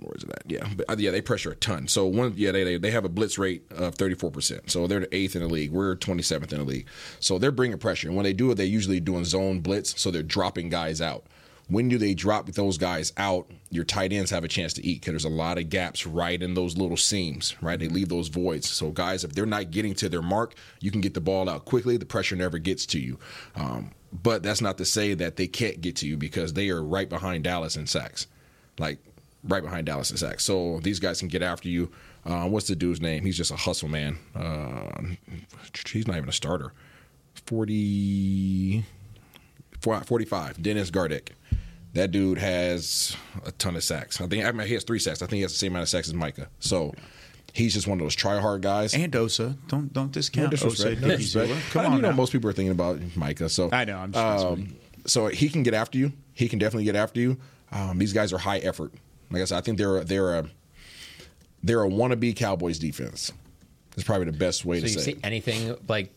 Where's that? Yeah, but yeah, they pressure a ton. So one, yeah, they, they they have a blitz rate of thirty-four percent. So they're the eighth in the league. We're twenty-seventh in the league. So they're bringing pressure, and when they do it, they're usually doing zone blitz. So they're dropping guys out. When do they drop those guys out? Your tight ends have a chance to eat because there's a lot of gaps right in those little seams, right? They leave those voids. So, guys, if they're not getting to their mark, you can get the ball out quickly. The pressure never gets to you. Um, but that's not to say that they can't get to you because they are right behind Dallas in sacks. Like, right behind Dallas and Zach. So these guys can get after you. Uh, what's the dude's name? He's just a hustle man. Uh, he's not even a starter. forty, forty-five, Dennis Gardeck. That dude has a ton of sacks. I think I mean, he has three sacks. I think he has the same amount of sacks as Micah. So he's just one of those try-hard guys. And Osa. Don't don't discount no Osa. No disrespect. Come on I you know now. Most people are thinking about Micah. So I know. I'm just um, so he can get after you. He can definitely get after you. Um, these guys are high effort. Like I said, I think they're they're a they're a wannabe Cowboys defense. It's probably the best way so to you say. See anything like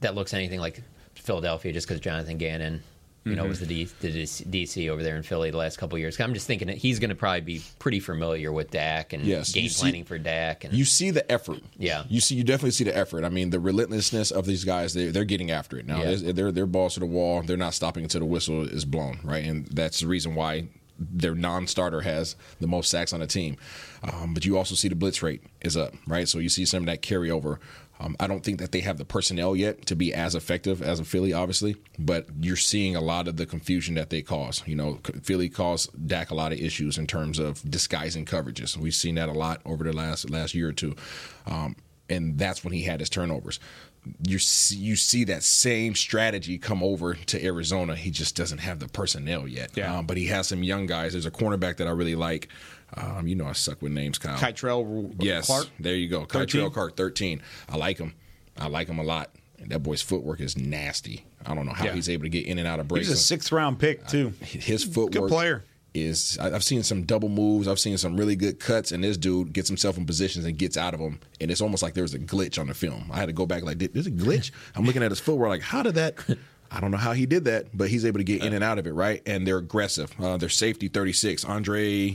that looks anything like Philadelphia just because Jonathan Gannon, you mm-hmm. know, was the, D, the D C over there in Philly the last couple of years. I'm just thinking that he's going to probably be pretty familiar with Dak and yes, game see, planning for Dak. And you see the effort. Yeah, you see you definitely see the effort. I mean, the relentlessness of these guys. They they're getting after it now. Yeah. They're, they're they're balls to the wall. They're not stopping until the whistle is blown. Right, and that's the reason why their non-starter has the most sacks on a team. Um, but you also see the blitz rate is up, right? So you see some of that carryover. Um, I don't think that they have the personnel yet to be as effective as a Philly, obviously, but you're seeing a lot of the confusion that they cause. You know, Philly caused Dak a lot of issues in terms of disguising coverages. We've seen that a lot over the last last year or two, um, and that's when he had his turnovers. You see, you see that same strategy come over to Arizona. He just doesn't have the personnel yet. Yeah. Um, but he has some young guys. There's a cornerback that I really like. Um, you know I suck with names, Kyle. Kytrell yes, Clark? Yes, there you go. Kytrell Clark, thirteen. I like him. I like him a lot. That boy's footwork is nasty. I don't know how yeah. he's able to get in and out of breaks. He's a sixth-round pick, too. I, his footwork. Good player. Is I've seen some double moves. I've seen some really good cuts, and this dude gets himself in positions and gets out of them. And it's almost like there was a glitch on the film. I had to go back like, there's a glitch? I'm looking at his footwork like, how did that? I don't know how he did that, but he's able to get in and out of it, right? And they're aggressive. Uh, they're safety thirty-six. Andre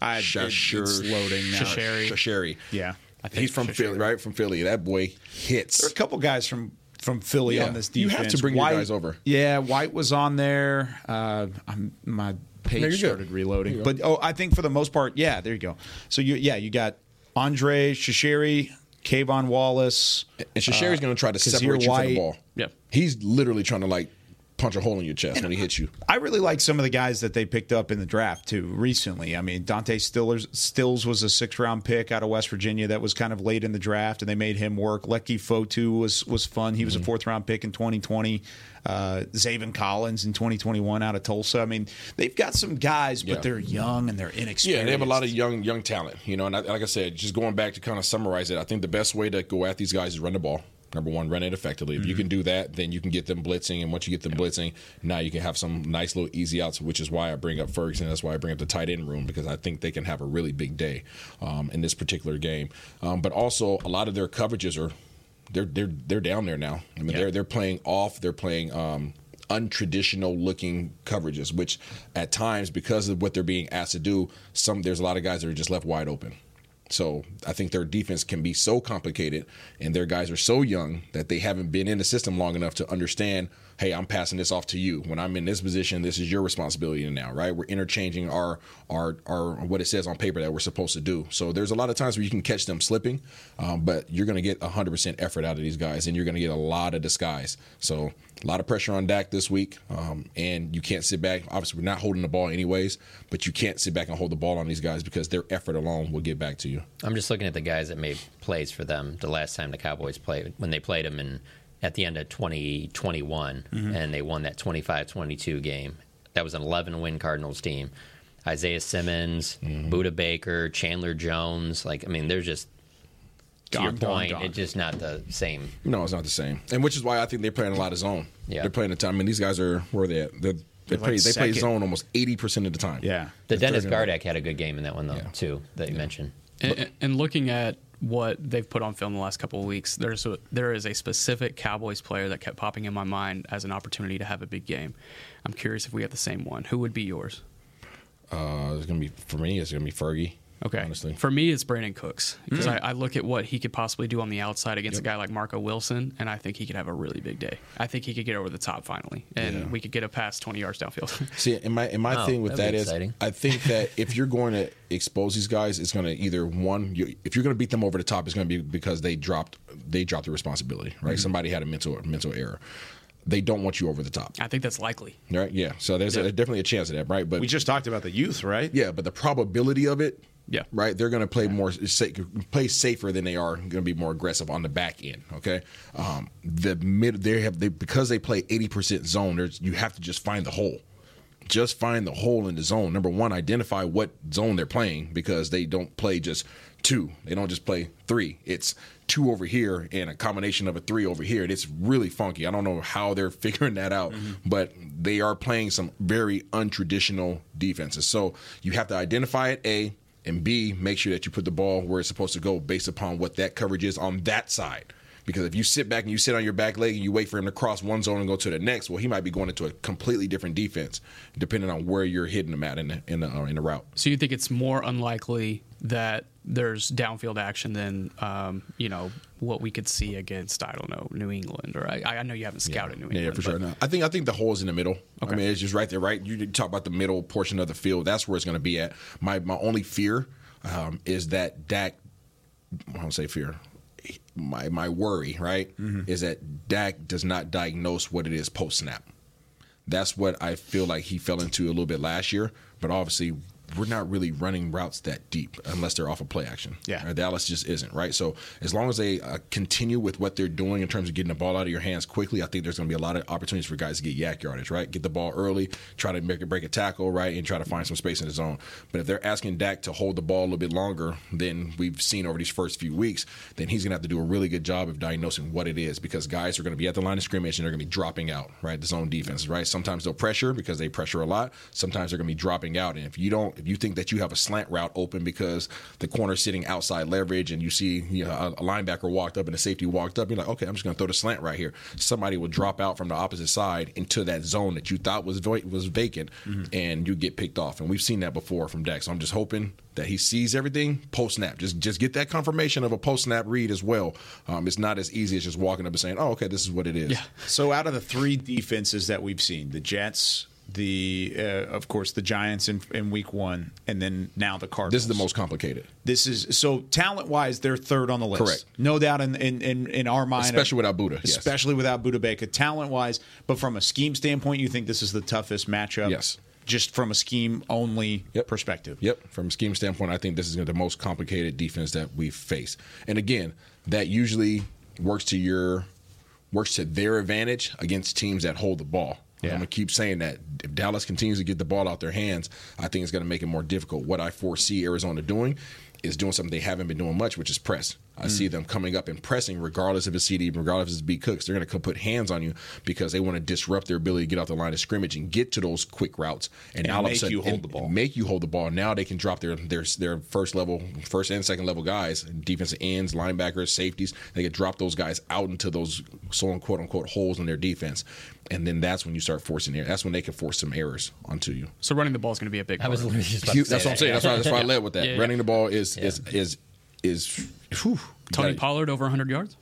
Chachere. It's loading now. Chachere. Yeah. I think he's from Chachere. Philly, right? From Philly. That boy hits. There are a couple guys from From Philly yeah. on this defense. You have to bring White, your guys over. Yeah, White was on there. Uh, I'm, my page started reloading. But, oh, I think for the most part, yeah, there you go. So, you, yeah, you got Andre Chachere, Kayvon Wallace. And Chachere's uh, going to try to separate you White. from the ball. Yep. He's literally trying to, like, punch a hole in your chest and when he hits you. I really like some of the guys that they picked up in the draft, too, recently. I mean, Dante Stills, Stills was a sixth-round pick out of West Virginia that was kind of late in the draft, and they made him work. Lecky Fotu was was fun. He was mm-hmm. a fourth-round pick in twenty twenty. Uh, Zaven Collins in twenty twenty-one out of Tulsa. I mean, they've got some guys, but yeah. they're young and they're inexperienced. Yeah, they have a lot of young young talent. You know, and I, like I said, just going back to kind of summarize it, I think the best way to go at these guys is run the ball. Number one, run it effectively. If mm-hmm. you can do that, then you can get them blitzing. And once you get them yeah. blitzing, now you can have some nice little easy outs, which is why I bring up Ferguson. That's why I bring up the tight end room, because I think they can have a really big day um, in this particular game. Um, but also, a lot of their coverages are they're they're they're down there now. I mean, yeah. they're they're playing off. They're playing um, untraditional looking coverages, which at times, because of what they're being asked to do, some there's a lot of guys that are just left wide open. So I think their defense can be so complicated, and their guys are so young that they haven't been in the system long enough to understand, hey, I'm passing this off to you. When I'm in this position, this is your responsibility now, right? We're interchanging our our, our what it says on paper that we're supposed to do. So there's a lot of times where you can catch them slipping, um, but you're going to get one hundred percent effort out of these guys, and you're going to get a lot of disguise. So a lot of pressure on Dak this week, um, and you can't sit back. Obviously, we're not holding the ball anyways, but you can't sit back and hold the ball on these guys because their effort alone will get back to you. I'm just looking at the guys that made plays for them the last time the Cowboys played, when they played them in at the end of twenty twenty-one, mm-hmm. and they won that twenty-five twenty-two game. That was an eleven-win Cardinals team. Isaiah Simmons, mm-hmm. Budda Baker, Chandler Jones. Like, I mean, there's just, to gone, your point, gone, gone. It's just not the same. No, it's not the same. And which is why I think they're playing a lot of zone. Yeah. They're playing a ton. I mean, these guys are, where are they at? They're, They, play, like they play zone almost eighty percent of the time. Yeah. The Dennis Gardeck had a good game in that one, though, yeah. too, that you yeah. mentioned. And, and looking at what they've put on film the last couple of weeks, there's a, there is a specific Cowboys player that kept popping in my mind as an opportunity to have a big game. I'm curious if we have the same one. Who would be yours? Uh, it's gonna be For me, it's going to be Fergie. Okay. Honestly. For me, it's Brandon Cooks, because mm. I, I look at what he could possibly do on the outside against yep. a guy like Marco Wilson, and I think he could have a really big day. I think he could get over the top finally, and yeah. we could get a pass twenty yards downfield. See, and my and my oh, thing with that is exciting. I think that if you're going to expose these guys, it's going to either one. You, if you're going to beat them over the top, it's going to be because they dropped they dropped the responsibility, right? Mm-hmm. Somebody had a mental mental error. They don't want you over the top. I think that's likely. Right? Yeah. So there's yeah. a, definitely a chance of that, right? But we just talked about the youth, right? Yeah, but the probability of it. Yeah. Right? They're going to play more play safer than they are going to be more aggressive on the back end, okay? Um, the mid they have they because they play eighty percent zone, you have to just find the hole. Just find the hole in the zone. Number one, identify what zone they're playing, because they don't play just two. They don't just play three. It's two over here and a combination of a three over here. And it's really funky. I don't know how they're figuring that out, mm-hmm. but they are playing some very untraditional defenses. So you have to identify it, A, and B, make sure that you put the ball where it's supposed to go based upon what that coverage is on that side. Because if you sit back and you sit on your back leg and you wait for him to cross one zone and go to the next, well, he might be going into a completely different defense depending on where you're hitting him at in the, in the, uh, in the route. So you think it's more unlikely that there's downfield action than, um, you know, what we could see against, I don't know, New England, or I, I know you haven't scouted yeah. New England. Yeah, for sure. No. I think I think the hole is in the middle. Okay. I mean, it's just right there, right? You talk about the middle portion of the field. That's where it's going to be at. My my only fear um, is that Dak. I don't say fear. My my worry, right, mm-hmm. is that Dak does not diagnose what it is post snap. That's what I feel like he fell into a little bit last year. But obviously, we're not really running routes that deep unless they're off of play action. Yeah, right? Dallas just isn't, right? So as long as they uh, continue with what they're doing in terms of getting the ball out of your hands quickly, I think there's going to be a lot of opportunities for guys to get yak yardage, right? Get the ball early, try to make a, break a tackle, right, and try to find some space in the zone. But if they're asking Dak to hold the ball a little bit longer than we've seen over these first few weeks, then he's going to have to do a really good job of diagnosing what it is, because guys are going to be at the line of scrimmage and they're going to be dropping out, right, the zone defenses, right? Sometimes they'll pressure because they pressure a lot. Sometimes they're going to be dropping out. And if you don't, if you think that you have a slant route open because the corner's sitting outside leverage and you see, you know, a linebacker walked up and a safety walked up, you're like, okay, I'm just going to throw the slant right here. Somebody will drop out from the opposite side into that zone that you thought was was vacant, mm-hmm. and you get picked off. And we've seen that before from Dak. So I'm just hoping that he sees everything post-snap. Just just get that confirmation of a post-snap read as well. Um, it's not as easy as just walking up and saying, oh, okay, this is what it is. Yeah. So out of the three defenses that we've seen, the Jets – The uh, of course the Giants in, in week one, and then now the Cardinals. This is the most complicated. This is so talent wise, they're third on the list. Correct, no doubt in in in, in our mind, especially without Budda, especially yes. without Budda Baker, talent wise. But from a scheme standpoint, you think this is the toughest matchup. Yes. Just from a scheme-only yep. perspective. Yep. From a scheme standpoint, I think this is the most complicated defense that we've faced. And again, that usually works to your works to their advantage against teams that hold the ball. Yeah. I'm going to keep saying that. If Dallas continues to get the ball out their hands, I think it's going to make it more difficult. What I foresee Arizona doing is doing something they haven't been doing much, which is press. I mm. see them coming up and pressing regardless of it's C D, regardless if it's B. Cooks. They're going to come put hands on you because they want to disrupt their ability to get off the line of scrimmage and get to those quick routes. And, and now make sudden, you hold and, the ball. Make you hold the ball. Now they can drop their, their their first level, first and second level guys, defensive ends, linebackers, safeties. They can drop those guys out into those so quote unquote holes in their defense. And then that's when you start forcing errors. That's when they can force some errors onto you. So running the ball is going to be a big part. I was literally just about to say that's that. what I'm saying. That's why, that's why I led with that. Yeah, yeah. Running the ball is yeah. is is is. Whew, Tony gotta, Pollard over one hundred yards.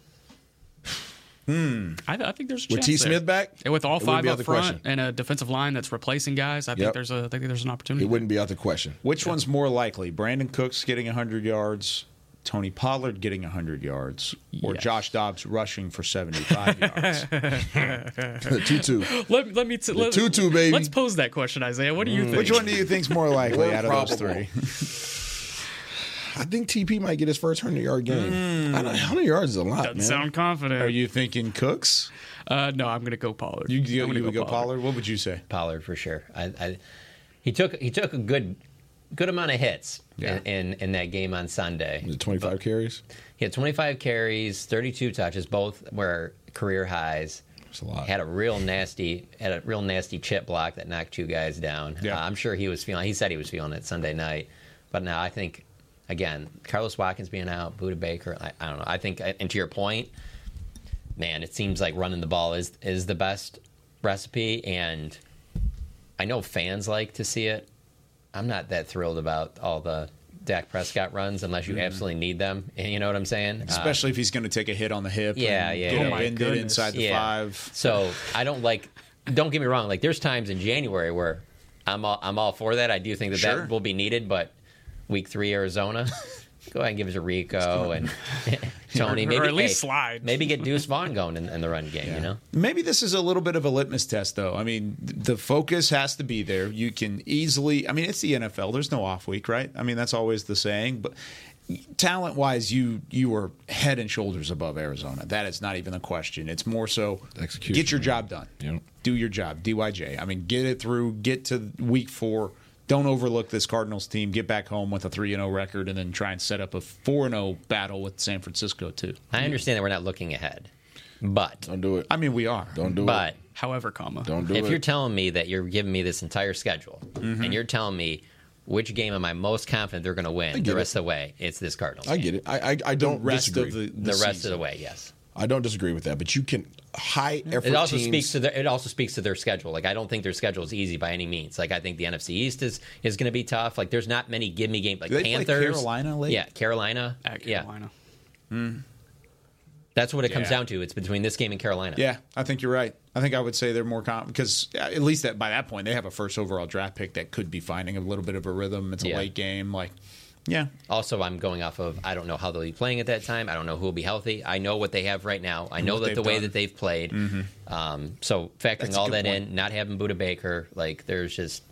Hmm. I, I think there's a chance with T. Smith there. back, and with all five up front question. and a defensive line that's replacing guys, I yep. think there's a I think there's an opportunity. It wouldn't be out the question. Which yeah. one's more likely? Brandon Cooks getting one hundred yards, Tony Pollard getting one hundred yards, or yes. Josh Dobbs rushing for seventy-five yards? two two Let, let me t- let, two two baby. Let's pose that question, Isaiah. What do you mm. think? Which one do you think's more likely out of probable. those three? I think T P might get his first one hundred-yard game. Mm. I don't, one hundred yards is a lot, Doesn't man. Sound confident. Are you thinking Cooks? Uh, no, I'm going to go Pollard. You, you, you would go Pollard. Pollard? What would you say? Pollard for sure. I, I, he took he took a good good amount of hits yeah. in, in, in that game on Sunday. Was it twenty-five but, carries? He had twenty-five carries, thirty-two touches. Both were career highs. That's a lot. He had a real nasty had a real nasty chip block that knocked two guys down. Yeah. Uh, I'm sure he was feeling. He said he was feeling it Sunday night, but now I think. Again, Carlos Watkins being out, Budda Baker, I, I don't know. I think, and to your point, man, it seems like running the ball is is the best recipe, and I know fans like to see it. I'm not that thrilled about all the Dak Prescott runs unless you mm. absolutely need them, and you know what I'm saying? Especially um, if he's going to take a hit on the hip yeah, and yeah, get yeah, upended yeah. inside the yeah. five. So I don't like, don't get me wrong, like there's times in January where I'm all, I'm all for that. I do think that sure. that will be needed, but Week three, Arizona. Go ahead and give it to Rico and Tony. Maybe, or at least hey, slide. Maybe get Deuce Vaughn going in, in the run game, yeah. you know? Maybe this is a little bit of a litmus test, though. I mean, the focus has to be there. You can easily – I mean, it's the N F L. There's no off week, right? I mean, that's always the saying. But talent-wise, you you are head and shoulders above Arizona. That is not even a question. It's more so execution, get your job done. Yep. Do your job, D Y J. I mean, get it through, get to week four. Don't overlook this Cardinals team. Get back home with a three and oh record and then try and set up a four and oh battle with San Francisco, too. I understand that we're not looking ahead, but... Don't do it. I mean, we are. Don't do but, it. But... However, comma. Don't do if it. If you're telling me that you're giving me this entire schedule, mm-hmm. and you're telling me which game am I most confident they're going to win the rest it. of the way, it's this Cardinals I get game. it. I, I, I don't the rest disagree. Of the, the, the rest of the way, yes. I don't disagree with that, but you can high effort. It also teams. speaks to their, it also speaks to their schedule. Like I don't think their schedule is easy by any means. Like I think the N F C East is, is going to be tough. Like there's not many give me games. Like do they Panthers, play Carolina, late? yeah, Carolina, At Carolina. Yeah. Mm. That's what it comes yeah. down to. It's between this game and Carolina. Yeah, I think you're right. I think I would say they're more confident because at least that by that point, they have a first overall draft pick that could be finding a little bit of a rhythm. It's a yeah. late game. Like, yeah. Also, I'm going off of I don't know how they'll be playing at that time. I don't know who will be healthy. I know what they have right now. I know that the way done. that they've played. Mm-hmm. Um, so factoring That's all that point. in, not having Budda Baker, like there's just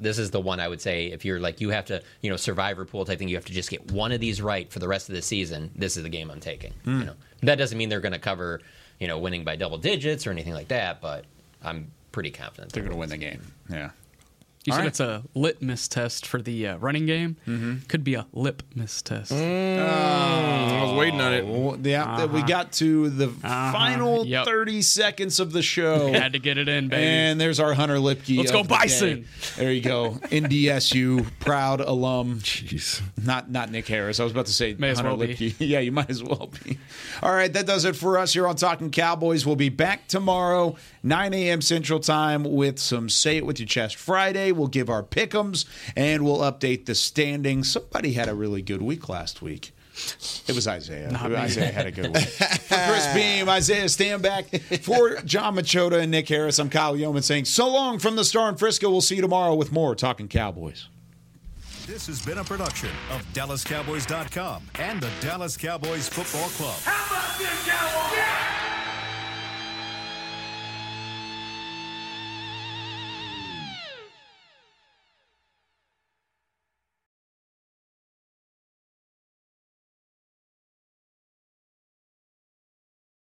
this is the one I would say if you're like you have to, you know, survivor pool type thing, you have to just get one of these right for the rest of the season. This is the game I'm taking. Mm. You know. That doesn't mean they're going to cover, you know, winning by double digits or anything like that, but I'm pretty confident they're going to win the game. Yeah. You said it's a litmus test for the uh, running game. Mm-hmm. Could be a litmus test. Mm. Oh, I was waiting on it. Yeah, uh-huh. We got to the uh-huh. final yep. thirty seconds of the show. Had to get it in, baby. And there's our Hunter Lipke. Let's go Bison. The there you go. N D S U proud alum. Jeez. Not not Nick Harris. I was about to say may Hunter well Lipke. Yeah, you might as well be. All right, that does it for us here on Talking Cowboys. We'll be back tomorrow, nine a.m. Central Time, with some Say It With Your Chest Friday. We'll give our pick'ems, and we'll update the standings. Somebody had a really good week last week. It was Isaiah. Not Isaiah me. had a good week. For Chris Beam, Isaiah Stanback, for John Machota and Nick Harris, I'm Kyle Yeoman saying so long from the Star in Frisco. We'll see you tomorrow with more Talking Cowboys. This has been a production of Dallas Cowboys dot com and the Dallas Cowboys Football Club. How about this, Cowboys? Yeah!